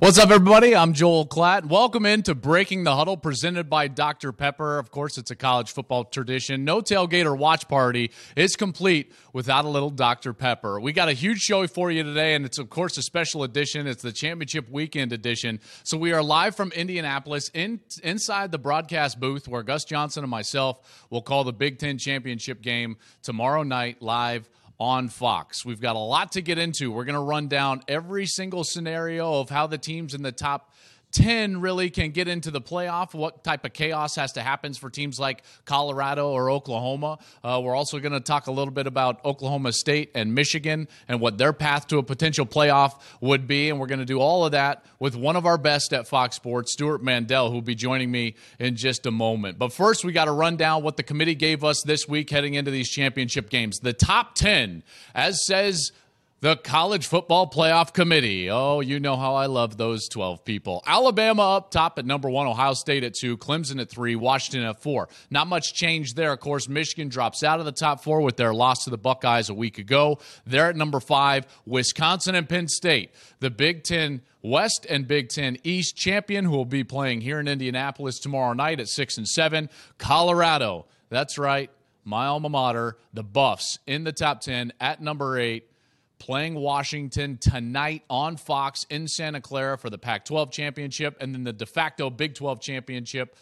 What's up, everybody? I'm Joel Klatt. Welcome into Breaking the Huddle, presented by Dr. Pepper. Of course, it's a college football tradition. No tailgate or watch party is complete without a little Dr. Pepper. We got a huge show for you today, and it's, of course, a special edition. It's the championship weekend edition. So we are live from Indianapolis inside the broadcast booth where Gus Johnson and myself will call the Big Ten championship game tomorrow night live on Fox. We've got a lot to get into. We're going to run down every single scenario of how the teams in the top 10 really can get into the playoff, what type of chaos has to happen for teams like Colorado or Oklahoma. We're also going to talk a little bit about Oklahoma State and Michigan and what their path to a potential playoff would be, and we're going to do all of that with one of our best at Fox Sports, Stuart Mandel, who will be joining me in just a moment. But first, we got to run down what the committee gave us this week heading into these championship games. The top 10, as says the College Football Playoff Committee. Oh, you know how I love those 12 people. Alabama up top at number 1, Ohio State at 2, Clemson at 3, Washington at 4. Not much change there. Of course, Michigan drops out of the top 4 with their loss to the Buckeyes a week ago. They're at number 5, Wisconsin and Penn State. The Big Ten West and Big Ten East champion, who will be playing here in Indianapolis tomorrow night at 6-7. Colorado, that's right, my alma mater, the Buffs, in the top 10 at number 8. Playing Washington tonight on Fox in Santa Clara for the Pac-12 championship, and then the de facto Big 12 championship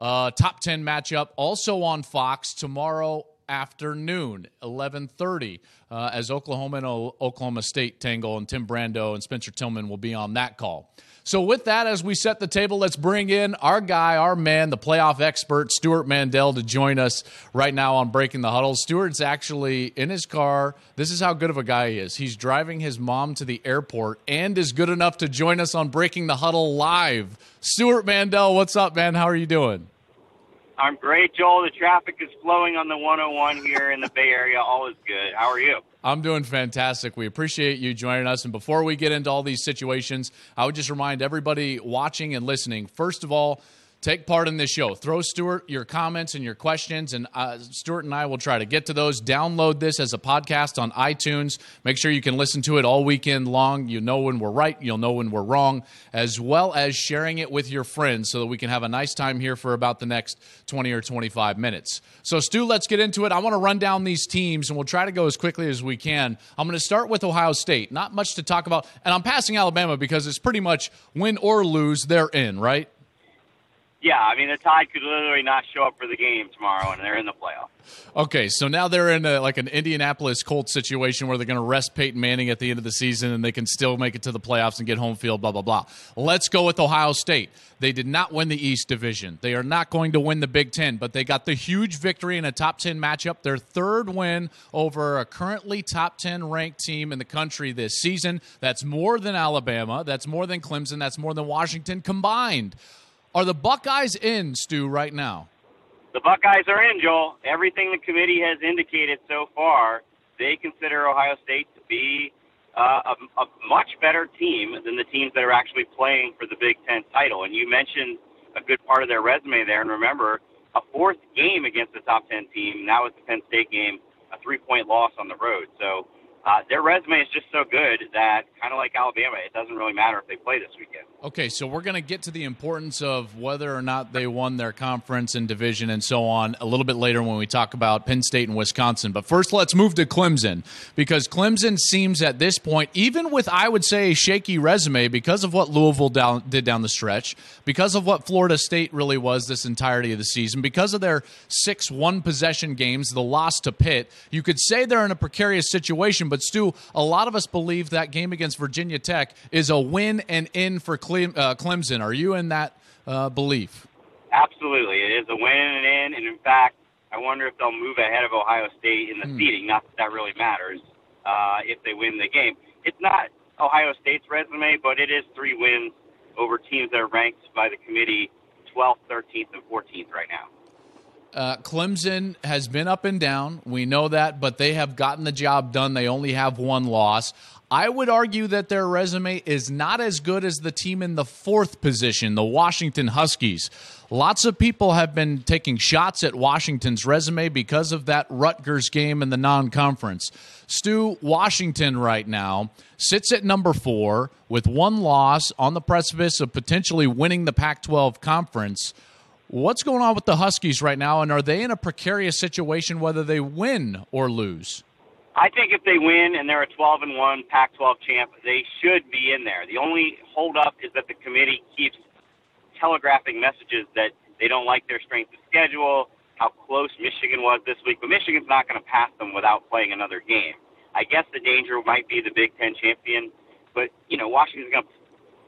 top 10 matchup also on Fox tomorrow afternoon, 11:30, as Oklahoma and Oklahoma State tangle, and Tim Brando and Spencer Tillman will be on that call. So with that, as we set the table, let's bring in our guy, our man, the playoff expert, Stuart Mandel, to join us right now on Breaking the Huddle. Stuart's actually in his car. This is how good of a guy he is. He's driving his mom to the airport and is good enough to join us on Breaking the Huddle live. Stuart Mandel, what's up, man? How are you doing? I'm great, Joel. The traffic is flowing on the 101 here in the Bay Area. All is good. How are you? I'm doing fantastic. We appreciate you joining us. And before we get into all these situations, I would just remind everybody watching and listening, first of all, take part in this show. Throw Stuart your comments and your questions, and Stuart and I will try to get to those. Download this as a podcast on iTunes. Make sure you can listen to it all weekend long. You know when we're right, you'll know when we're wrong, as well as sharing it with your friends so that we can have a nice time here for about the next 20 or 25 minutes. So, Stu, let's get into it. I want to run down these teams, and we'll try to go as quickly as we can. I'm going to start with Ohio State. Not much to talk about, and I'm passing Alabama because it's pretty much win or lose, they're in, right? Yeah, I mean, the Tide could literally not show up for the game tomorrow, and they're in the playoff. Okay, so now they're in an Indianapolis Colts situation where they're going to rest Peyton Manning at the end of the season, and they can still make it to the playoffs and get home field, blah, blah, blah. Let's go with Ohio State. They did not win the East Division. They are not going to win the Big Ten, but they got the huge victory in a top 10 matchup, their third win over a currently top 10 ranked team in the country this season. That's more than Alabama. That's more than Clemson. That's more than Washington combined. Are the Buckeyes in, Stu, right now? The Buckeyes are in, Joel. Everything the committee has indicated so far, they consider Ohio State to be a much better team than the teams that are actually playing for the Big Ten title. And you mentioned a good part of their resume there. And remember, a fourth game against the top 10 team. Now it's the Penn State game, a 3-point loss on the road. So Their resume is just so good that, kind of like Alabama, it doesn't really matter if they play this weekend. Okay, so we're going to get to the importance of whether or not they won their conference and division and so on a little bit later when we talk about Penn State and Wisconsin. But first, let's move to Clemson, because Clemson seems at this point, even with, I would say, a shaky resume because of what Louisville did down the stretch, because of what Florida State really was this entirety of the season, because of their 6-1 possession games, the loss to Pitt, you could say they're in a precarious situation, but Stu, a lot of us believe that game against Virginia Tech is a win and in for Clemson. Are you in that belief? Absolutely. It is a win and in. And, in fact, I wonder if they'll move ahead of Ohio State in the seeding. Not that that really matters if they win the game. It's not Ohio State's resume, but it is 3 wins over teams that are ranked by the committee 12th, 13th, and 14th right now. Clemson has been up and down. We know that, but they have gotten the job done. They only have 1 loss. I would argue that their resume is not as good as the team in the 4th position, the Washington Huskies. Lots of people have been taking shots at Washington's resume because of that Rutgers game in the non-conference. Stu, Washington right now sits at number 4 with 1 loss on the precipice of potentially winning the Pac-12 conference. What's going on with the Huskies right now, and are they in a precarious situation whether they win or lose? I think if they win and they're a 12-1 Pac-12 champ, they should be in there. The only holdup is that the committee keeps telegraphing messages that they don't like their strength of schedule, how close Michigan was this week. But Michigan's not going to pass them without playing another game. I guess the danger might be the Big Ten champion, but, you know, Washington's going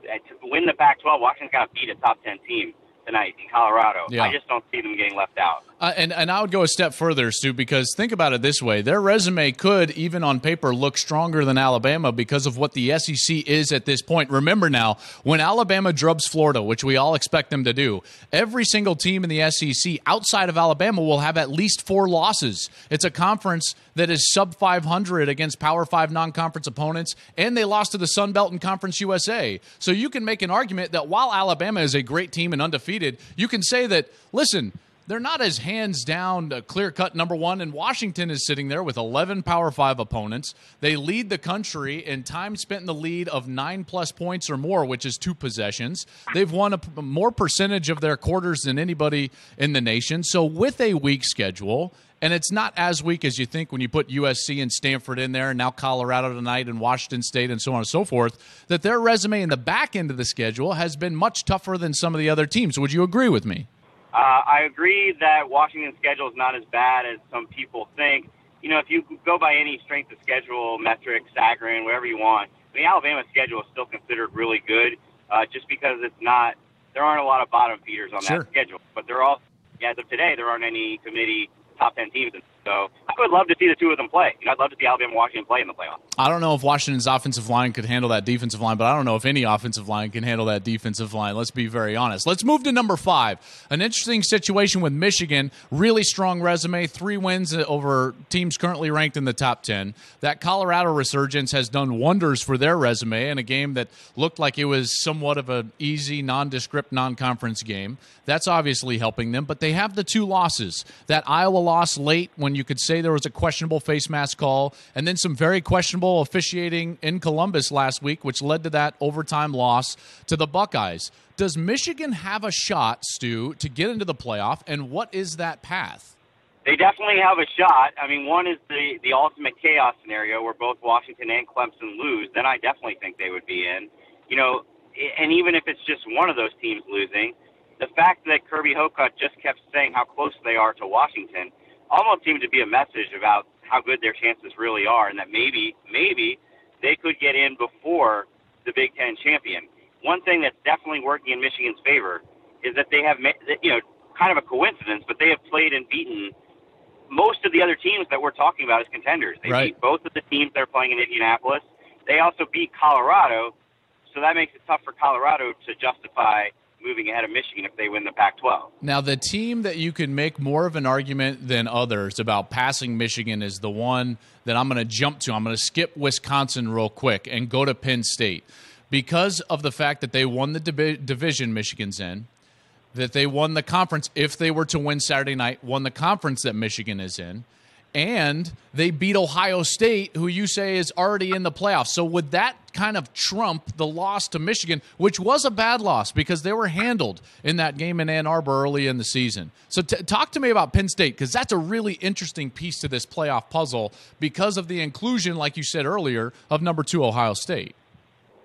to win the Pac-12. Washington's got to beat a top 10 team tonight in Colorado. Yeah. I just don't see them getting left out. And I would go a step further, Stu, because think about it this way. Their resume could, even on paper, look stronger than Alabama because of what the SEC is at this point. Remember now, when Alabama drubs Florida, which we all expect them to do, every single team in the SEC outside of Alabama will have at least 4 losses. It's a conference that is sub-500 against Power 5 non-conference opponents, and they lost to the Sun Belt in Conference USA. So you can make an argument that while Alabama is a great team and undefeated, you can say that, listen, they're not as hands-down, clear-cut number 1, and Washington is sitting there with 11 Power 5 opponents. They lead the country in time spent in the lead of 9-plus points or more, which is 2 possessions. They've won a more percentage of their quarters than anybody in the nation. So with a weak schedule, and it's not as weak as you think when you put USC and Stanford in there, and now Colorado tonight and Washington State and so on and so forth, that their resume in the back end of the schedule has been much tougher than some of the other teams. Would you agree with me? I agree that Washington's schedule is not as bad as some people think. You know, if you go by any strength of schedule metric, Sagarin, whatever you want, I mean, Alabama's schedule is still considered really good just because it's not – there aren't a lot of bottom feeders on that schedule. But they're all – as of today, there aren't any committee top 10 teams. So I would love to see the 2 of them play. You know, I'd love to see Alabama and Washington play in the playoffs. I don't know if Washington's offensive line could handle that defensive line, but I don't know if any offensive line can handle that defensive line. Let's be very honest. Let's move to number 5. An interesting situation with Michigan. Really strong resume. 3 wins over teams currently ranked in the top 10. That Colorado resurgence has done wonders for their resume in a game that looked like it was somewhat of an easy, nondescript, non-conference game. That's obviously helping them, but they have the 2 losses. That Iowa loss late when you could say there was a questionable face mask call, and then some very questionable officiating in Columbus last week, which led to that overtime loss to the Buckeyes. Does Michigan have a shot, Stu, to get into the playoff, and what is that path? They definitely have a shot. I mean, one is the ultimate chaos scenario where both Washington and Clemson lose. Then I definitely think they would be in. You know, and even if it's just one of those teams losing, the fact that Kirby Hocutt just kept saying how close they are to Washington almost seemed to be a message about how good their chances really are and that maybe they could get in before the Big Ten champion. One thing that's definitely working in Michigan's favor is that they have, you know, kind of a coincidence, but they have played and beaten most of the other teams that we're talking about as contenders. They beat both of the teams that are playing in Indianapolis. They also beat Colorado, so that makes it tough for Colorado to justify moving ahead of Michigan if they win the Pac-12. Now, the team that you can make more of an argument than others about passing Michigan is the one that I'm going to jump to. I'm going to skip Wisconsin real quick and go to Penn State because of the fact that they won the division Michigan's in, that they won the conference if they were to win Saturday night, won the conference that Michigan is in, and they beat Ohio State, who you say is already in the playoffs. So would that kind of trump the loss to Michigan, which was a bad loss because they were handled in that game in Ann Arbor early in the season? So talk to me about Penn State, because that's a really interesting piece to this playoff puzzle because of the inclusion, like you said earlier, of number 2 Ohio State.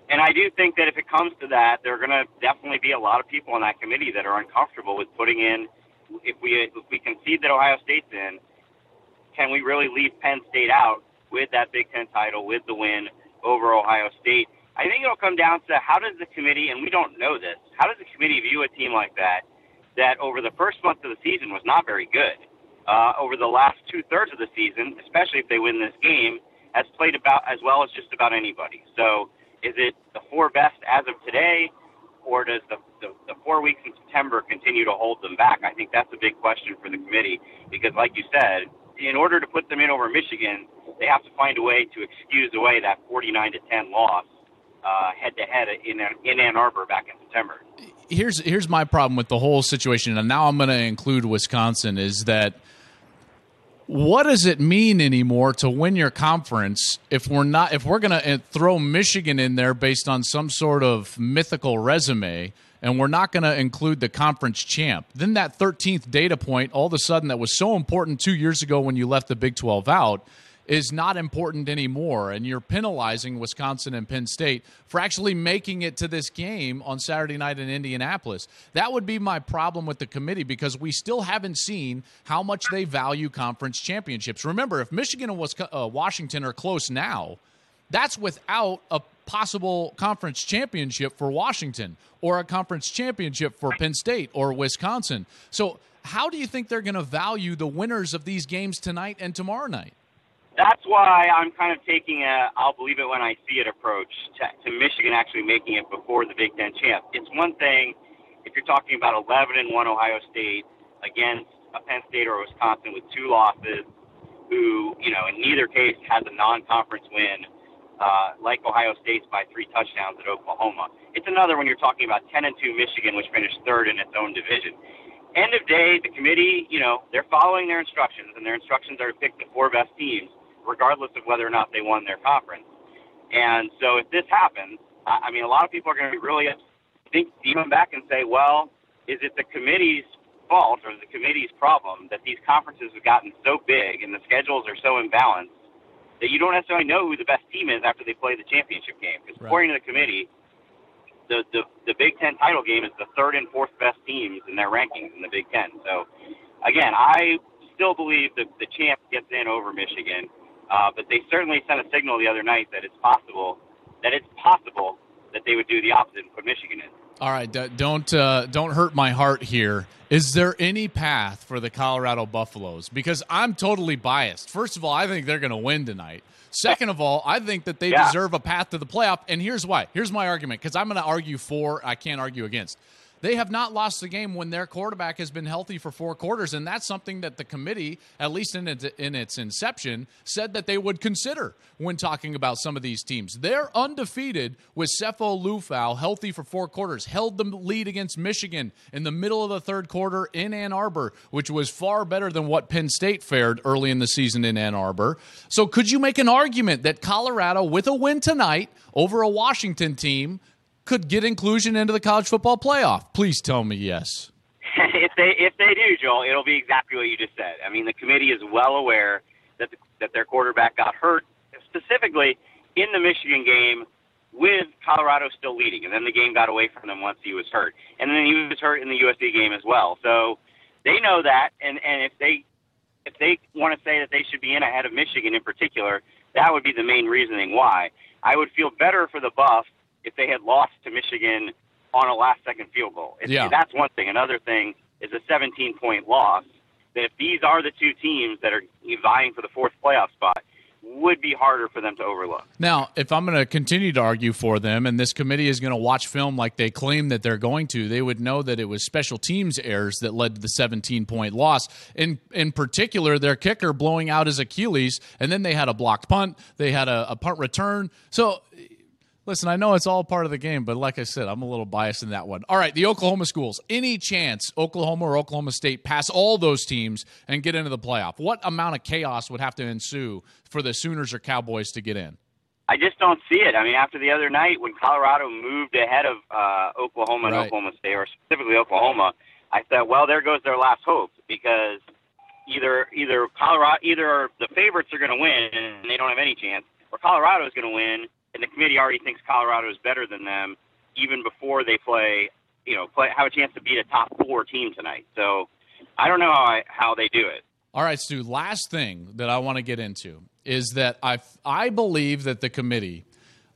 And I do think that if it comes to that, there are going to definitely be a lot of people on that committee that are uncomfortable with putting in, if we concede that Ohio State's in, can we really leave Penn State out with that Big Ten title, with the win over Ohio State? I think it'll come down to how does the committee, and we don't know this, how does the committee view a team like that, that over the first month of the season was not very good, over the last two-thirds of the season, especially if they win this game, has played about as well as just about anybody. So is it the four best as of today, or does the 4 weeks in September continue to hold them back? I think that's a big question for the committee, because like you said, in order to put them in over Michigan, they have to find a way to excuse away that 49-10 loss head-to-head in Ann Arbor back in September. Here's my problem with the whole situation, and now I'm going to include Wisconsin, is that what does it mean anymore to win your conference if we're going to throw Michigan in there based on some sort of mythical resume, and we're not going to include the conference champ? Then that 13th data point, all of a sudden, that was so important 2 years ago when you left the Big 12 out, is not important anymore. And you're penalizing Wisconsin and Penn State for actually making it to this game on Saturday night in Indianapolis. That would be my problem with the committee, because we still haven't seen how much they value conference championships. Remember, if Michigan and Washington are close now, that's without a possible conference championship for Washington or a conference championship for Penn State or Wisconsin. So how do you think they're going to value the winners of these games tonight and tomorrow night? That's why I'm kind of taking a I'll believe it when I see it approach to Michigan actually making it before the Big Ten champ. It's one thing if you're talking about 11-1 Ohio State against a Penn State or Wisconsin with two losses, who, you know, in neither case has a non-conference win, like Ohio State's by 3 touchdowns at Oklahoma. It's another when you're talking about 10-2 Michigan, which finished third in its own division. End of day, the committee, you know, they're following their instructions, and their instructions are to pick the 4 best teams, regardless of whether or not they won their conference. And so if this happens, I mean, a lot of people are going to be really upset. I think even back and say, well, is it the committee's fault or the committee's problem that these conferences have gotten so big and the schedules are so imbalanced that you don't necessarily know who the best team is after they play the championship game? Because according to the committee, the Big Ten title game is the 3rd and 4th best teams in their rankings in the Big Ten. So, again, I still believe that the champ gets in over Michigan, but they certainly sent a signal the other night that it's possible that they would do the opposite and put Michigan in. All right, don't hurt my heart here. Is there any path for the Colorado Buffaloes? Because I'm totally biased. First of all, I think they're going to win tonight. Second of all, I think that they deserve a path to the playoff, and here's why. Here's my argument, because I'm going to argue for, I can't argue against. They have not lost the game when their quarterback has been healthy for 4 quarters, and that's something that the committee, at least in its inception, said that they would consider when talking about some of these teams. They're undefeated with Sefo Liufau healthy for 4 quarters, held the lead against Michigan in the middle of the 3rd quarter in Ann Arbor, which was far better than what Penn State fared early in the season in Ann Arbor. So could you make an argument that Colorado, with a win tonight over a Washington team, could get inclusion into the college football playoff? Please tell me yes. If they do, Joel, it'll be exactly what you just said. I mean, the committee is well aware that their quarterback got hurt, specifically in the Michigan game with Colorado still leading, and then the game got away from them once he was hurt. And then he was hurt in the USC game as well. So they know that, and if they want to say that they should be in ahead of Michigan in particular, that would be the main reasoning why. I would feel better for the Buffs if they had lost to Michigan on a last-second field goal. That's one thing. Another thing is a 17-point loss. That if these are the 2 teams that are vying for the 4th playoff spot, would be harder for them to overlook. Now, if I'm going to continue to argue for them, and this committee is going to watch film like they claim that they're going to, they would know that it was special teams errors that led to the 17-point loss. In particular, their kicker blowing out his Achilles, and then they had a blocked punt. They had a punt return. So Listen, I know it's all part of the game, but like I said, I'm a little biased in that one. All right, the Oklahoma schools. Any chance Oklahoma or Oklahoma State pass all those teams and get into the playoff? What amount of chaos would have to ensue for the Sooners or Cowboys to get in? I just don't see it. I mean, after the other night when Colorado moved ahead of Oklahoma and Oklahoma State, or specifically Oklahoma, I thought, well, there goes their last hope, because either the favorites are going to win and they don't have any chance, or Colorado is going to win. And the committee already thinks Colorado is better than them, even before they play have a chance to beat a top 4 team tonight. So I don't know how they do it. All right, Stu, last thing that I want to get into is that I believe that the committee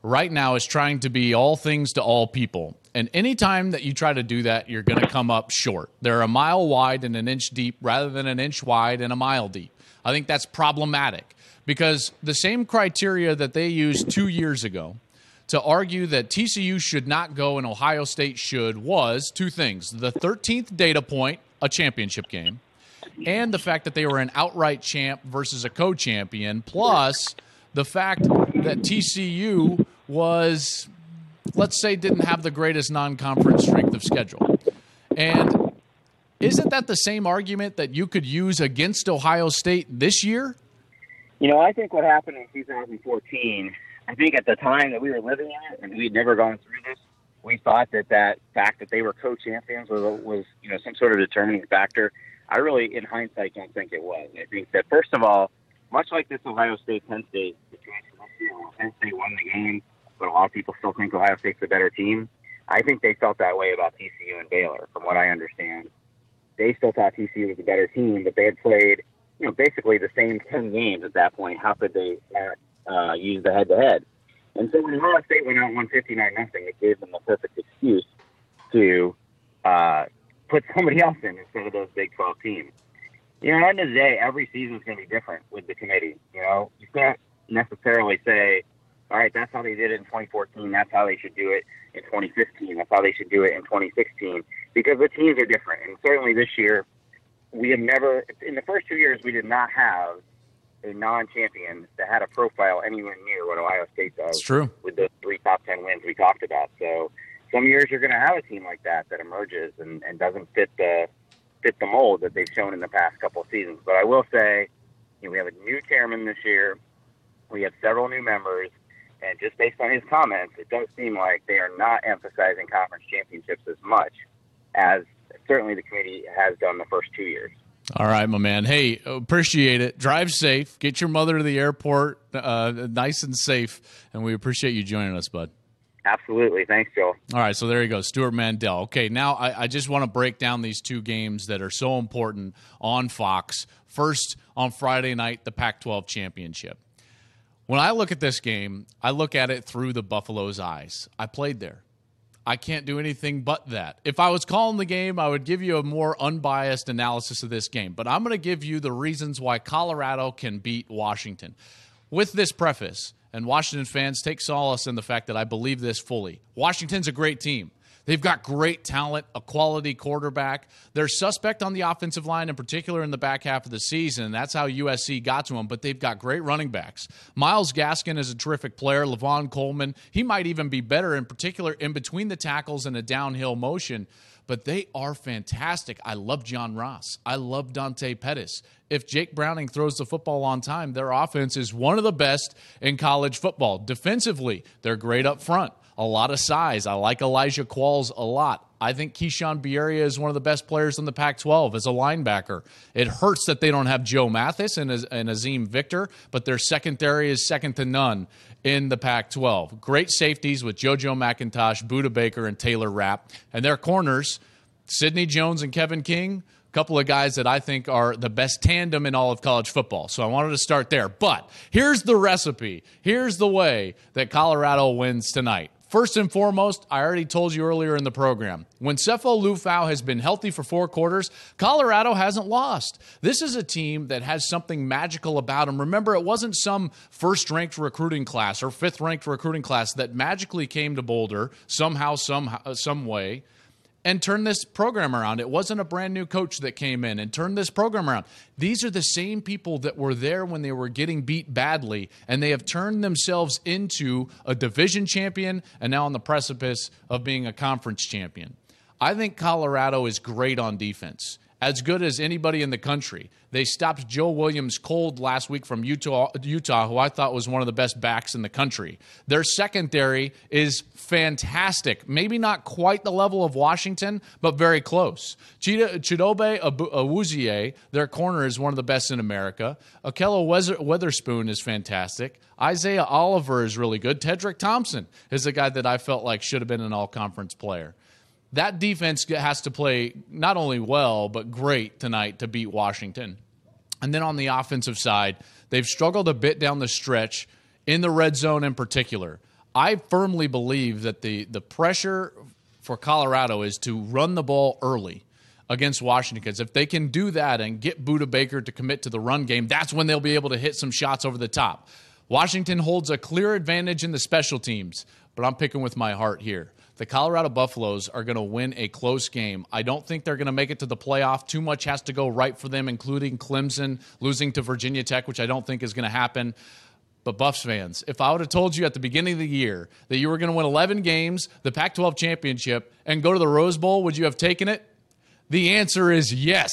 right now is trying to be all things to all people. And any time that you try to do that, you're going to come up short. They're a mile wide and an inch deep rather than an inch wide and a mile deep. I think that's problematic. Because the same criteria that they used 2 years ago to argue that TCU should not go and Ohio State should was two things. The 13th data point, a championship game, and the fact that they were an outright champ versus a co-champion, plus the fact that TCU was, let's say, didn't have the greatest non-conference strength of schedule. And isn't that the same argument that you could use against Ohio State this year? You know, I think what happened in 2014, I think at the time that we were living in it and we'd never gone through this, we thought that fact that they were co-champions was some sort of determining factor. I really, in hindsight, don't think it was. I think that, first of all, much like this Ohio State-Penn State situation this year, where Penn State won the game, but a lot of people still think Ohio State's the better team, I think they felt that way about TCU and Baylor, from what I understand. They still thought TCU was the better team, but they had played basically the same 10 games at that point. How could they use the head-to-head? And so when Ohio State went out 159-0, it gave them the perfect excuse to put somebody else in instead of those Big 12 teams. At the end of the day, every season is going to be different with the committee. You can't necessarily say, all right, that's how they did it in 2014. That's how they should do it in 2015. That's how they should do it in 2016, because the teams are different. And certainly this year, we have never, in the first 2 years, we did not have a non-champion that had a profile anywhere near what Ohio State does. It's true. With those 3 top 10 wins we talked about. So some years you're going to have a team like that emerges and doesn't fit the mold that they've shown in the past couple of seasons. But I will say, we have a new chairman this year. We have several new members. And just based on his comments, it does seem like they are not emphasizing conference championships as much as certainly the committee has done the first 2 years. All right, my man. Hey, appreciate it. Drive safe. Get your mother to the airport nice and safe, and we appreciate you joining us, bud. Absolutely. Thanks, Joel. All right, so there you go, Stuart Mandel. Okay, now I just want to break down these 2 games that are so important on Fox. First, on Friday night, the Pac-12 Championship. When I look at this game, I look at it through the Buffalo's eyes. I played there. I can't do anything but that. If I was calling the game, I would give you a more unbiased analysis of this game. But I'm going to give you the reasons why Colorado can beat Washington. With this preface, and Washington fans, take solace in the fact that I believe this fully. Washington's a great team. They've got great talent, a quality quarterback. They're suspect on the offensive line, in particular in the back half of the season. That's how USC got to them, but they've got great running backs. Miles Gaskin is a terrific player. LeVon Coleman, he might even be better, in particular in between the tackles and a downhill motion. But they are fantastic. I love John Ross. I love Dante Pettis. If Jake Browning throws the football on time, their offense is one of the best in college football. Defensively, they're great up front. A lot of size. I like Elijah Qualls a lot. I think Keishawn Bierria is one of the best players in the Pac-12 as a linebacker. It hurts that they don't have Joe Mathis and Azeem Victor, but their secondary is second to none in the Pac-12. Great safeties with JoJo McIntosh, Buda Baker, and Taylor Rapp. And their corners, Sidney Jones and Kevin King, a couple of guys that I think are the best tandem in all of college football. So I wanted to start there. But here's the recipe. Here's the way that Colorado wins tonight. First and foremost, I already told you earlier in the program, when Sefo Liufau has been healthy for 4 quarters, Colorado hasn't lost. This is a team that has something magical about them. Remember, it wasn't some first-ranked recruiting class or fifth-ranked recruiting class that magically came to Boulder somehow, some way, and turn this program around. It wasn't a brand new coach that came in and turned this program around. These are the same people that were there when they were getting beat badly, and they have turned themselves into a division champion and now on the precipice of being a conference champion. I think Colorado is great on defense, as good as anybody in the country. They stopped Joe Williams cold last week from Utah, who I thought was one of the best backs in the country. Their secondary is fantastic. Maybe not quite the level of Washington, but very close. Chidobe Awuzie, their corner, is one of the best in America. Akella Weatherspoon is fantastic. Isaiah Oliver is really good. Tedrick Thompson is a guy that I felt like should have been an all-conference player. That defense has to play not only well, but great tonight to beat Washington. And then on the offensive side, they've struggled a bit down the stretch, in the red zone in particular. I firmly believe that the pressure for Colorado is to run the ball early against Washington, because if they can do that and get Buda Baker to commit to the run game, that's when they'll be able to hit some shots over the top. Washington holds a clear advantage in the special teams, but I'm picking with my heart here. The Colorado Buffaloes are going to win a close game. I don't think they're going to make it to the playoff. Too much has to go right for them, including Clemson losing to Virginia Tech, which I don't think is going to happen. But Buffs fans, if I would have told you at the beginning of the year that you were going to win 11 games, the Pac-12 championship, and go to the Rose Bowl, would you have taken it? The answer is yes.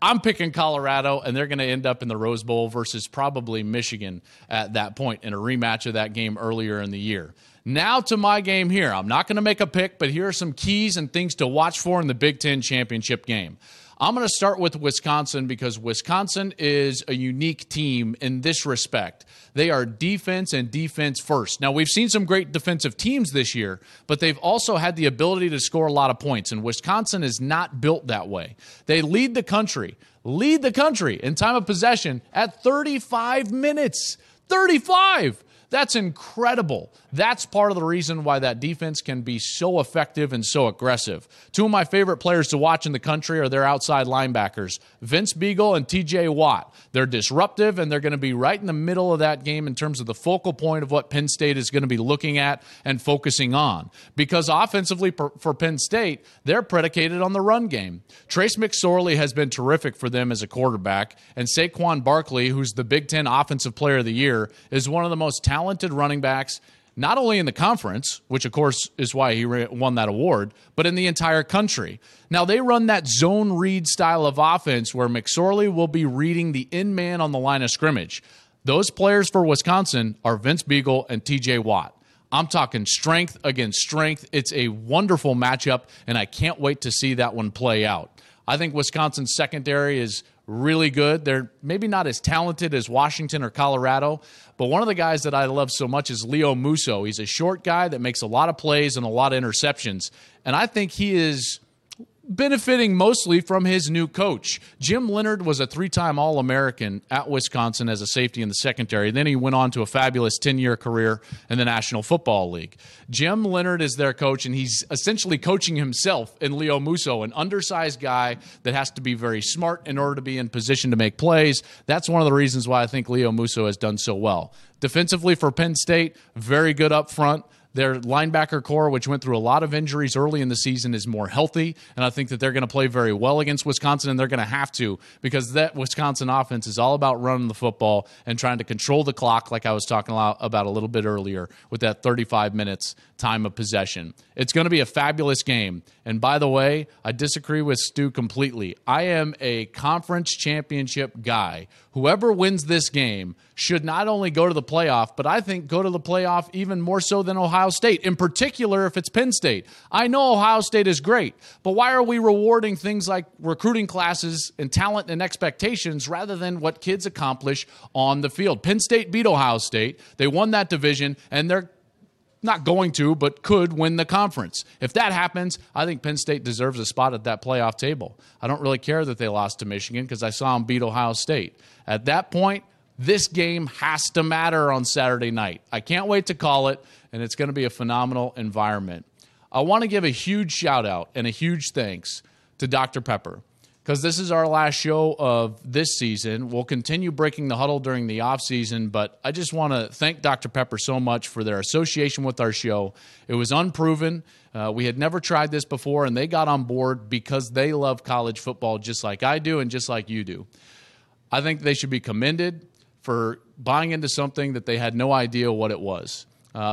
I'm picking Colorado, and they're going to end up in the Rose Bowl versus probably Michigan at that point in a rematch of that game earlier in the year. Now to my game here. I'm not going to make a pick, but here are some keys and things to watch for in the Big Ten championship game. I'm going to start with Wisconsin, because Wisconsin is a unique team in this respect. They are defense and defense first. Now, we've seen some great defensive teams this year, but they've also had the ability to score a lot of points, and Wisconsin is not built that way. They lead the country in time of possession at 35 minutes. 35! That's incredible. That's part of the reason why that defense can be so effective and so aggressive. Two of my favorite players to watch in the country are their outside linebackers, Vince Biegel and T.J. Watt. They're disruptive, and they're going to be right in the middle of that game in terms of the focal point of what Penn State is going to be looking at and focusing on. Because offensively for Penn State, they're predicated on the run game. Trace McSorley has been terrific for them as a quarterback, and Saquon Barkley, who's the Big Ten Offensive Player of the Year, is one of the most talented running backs, not only in the conference, which of course is why he won that award, but in the entire country. Now they run that zone read style of offense where McSorley will be reading the in man on the line of scrimmage. Those players for Wisconsin are Vince Biegel and TJ Watt. I'm talking strength against strength. It's a wonderful matchup, and I can't wait to see that one play out. I think Wisconsin's secondary is really good. They're maybe not as talented as Washington or Colorado, but one of the guys that I love so much is Leo Musso. He's a short guy that makes a lot of plays and a lot of interceptions, and I think he is benefiting mostly from his new coach. Jim Leonard was a three-time All-American at Wisconsin as a safety in the secondary. Then he went on to a fabulous 10-year career in the National Football League. Jim Leonard is their coach, and he's essentially coaching himself in Leo Musso, an undersized guy that has to be very smart in order to be in position to make plays. That's one of the reasons why I think Leo Musso has done so well. Defensively for Penn State, very good up front. Their linebacker core, which went through a lot of injuries early in the season, is more healthy, and I think that they're going to play very well against Wisconsin, and they're going to have to, because that Wisconsin offense is all about running the football and trying to control the clock, like I was talking about a little bit earlier with that 35 minutes time of possession. It's going to be a fabulous game, and by the way, I disagree with Stu completely. I am a conference championship guy. Whoever wins this game should not only go to the playoff, but I think go to the playoff even more so than Ohio State, in particular if it's Penn State. I know Ohio State is great, but why are we rewarding things like recruiting classes and talent and expectations rather than what kids accomplish on the field? Penn State beat Ohio State. They won that division, and they're not going to, but could win the conference. If that happens, I think Penn State deserves a spot at that playoff table. I don't really care that they lost to Michigan because I saw them beat Ohio State. At that point, this game has to matter on Saturday night. I can't wait to call it, and it's going to be a phenomenal environment. I want to give a huge shout-out and a huge thanks to Dr. Pepper. because this is our last show of this season. We'll continue Breaking the Huddle during the offseason, but I just want to thank Dr. Pepper so much for their association with our show. It was unproven. We had never tried this before, and they got on board because they love college football just like I do and just like you do. I think they should be commended for buying into something that they had no idea what it was.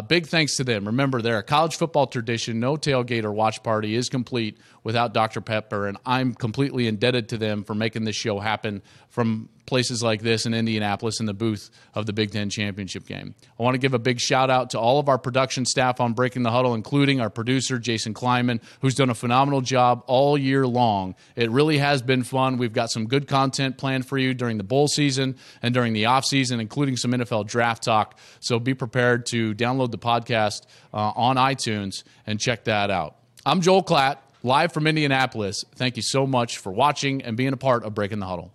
Big thanks to them. Remember, they're a college football tradition. No tailgate or watch party is complete without Dr. Pepper, and I'm completely indebted to them for making this show happen from places like this in Indianapolis in the booth of the Big Ten Championship game. I want to give a big shout-out to all of our production staff on Breaking the Huddle, including our producer, Jason Kleinman, who's done a phenomenal job all year long. It really has been fun. We've got some good content planned for you during the bowl season and during the offseason, including some NFL draft talk. So be prepared to download the podcast on iTunes and check that out. I'm Joel Klatt, live from Indianapolis. Thank you so much for watching and being a part of Breaking the Huddle.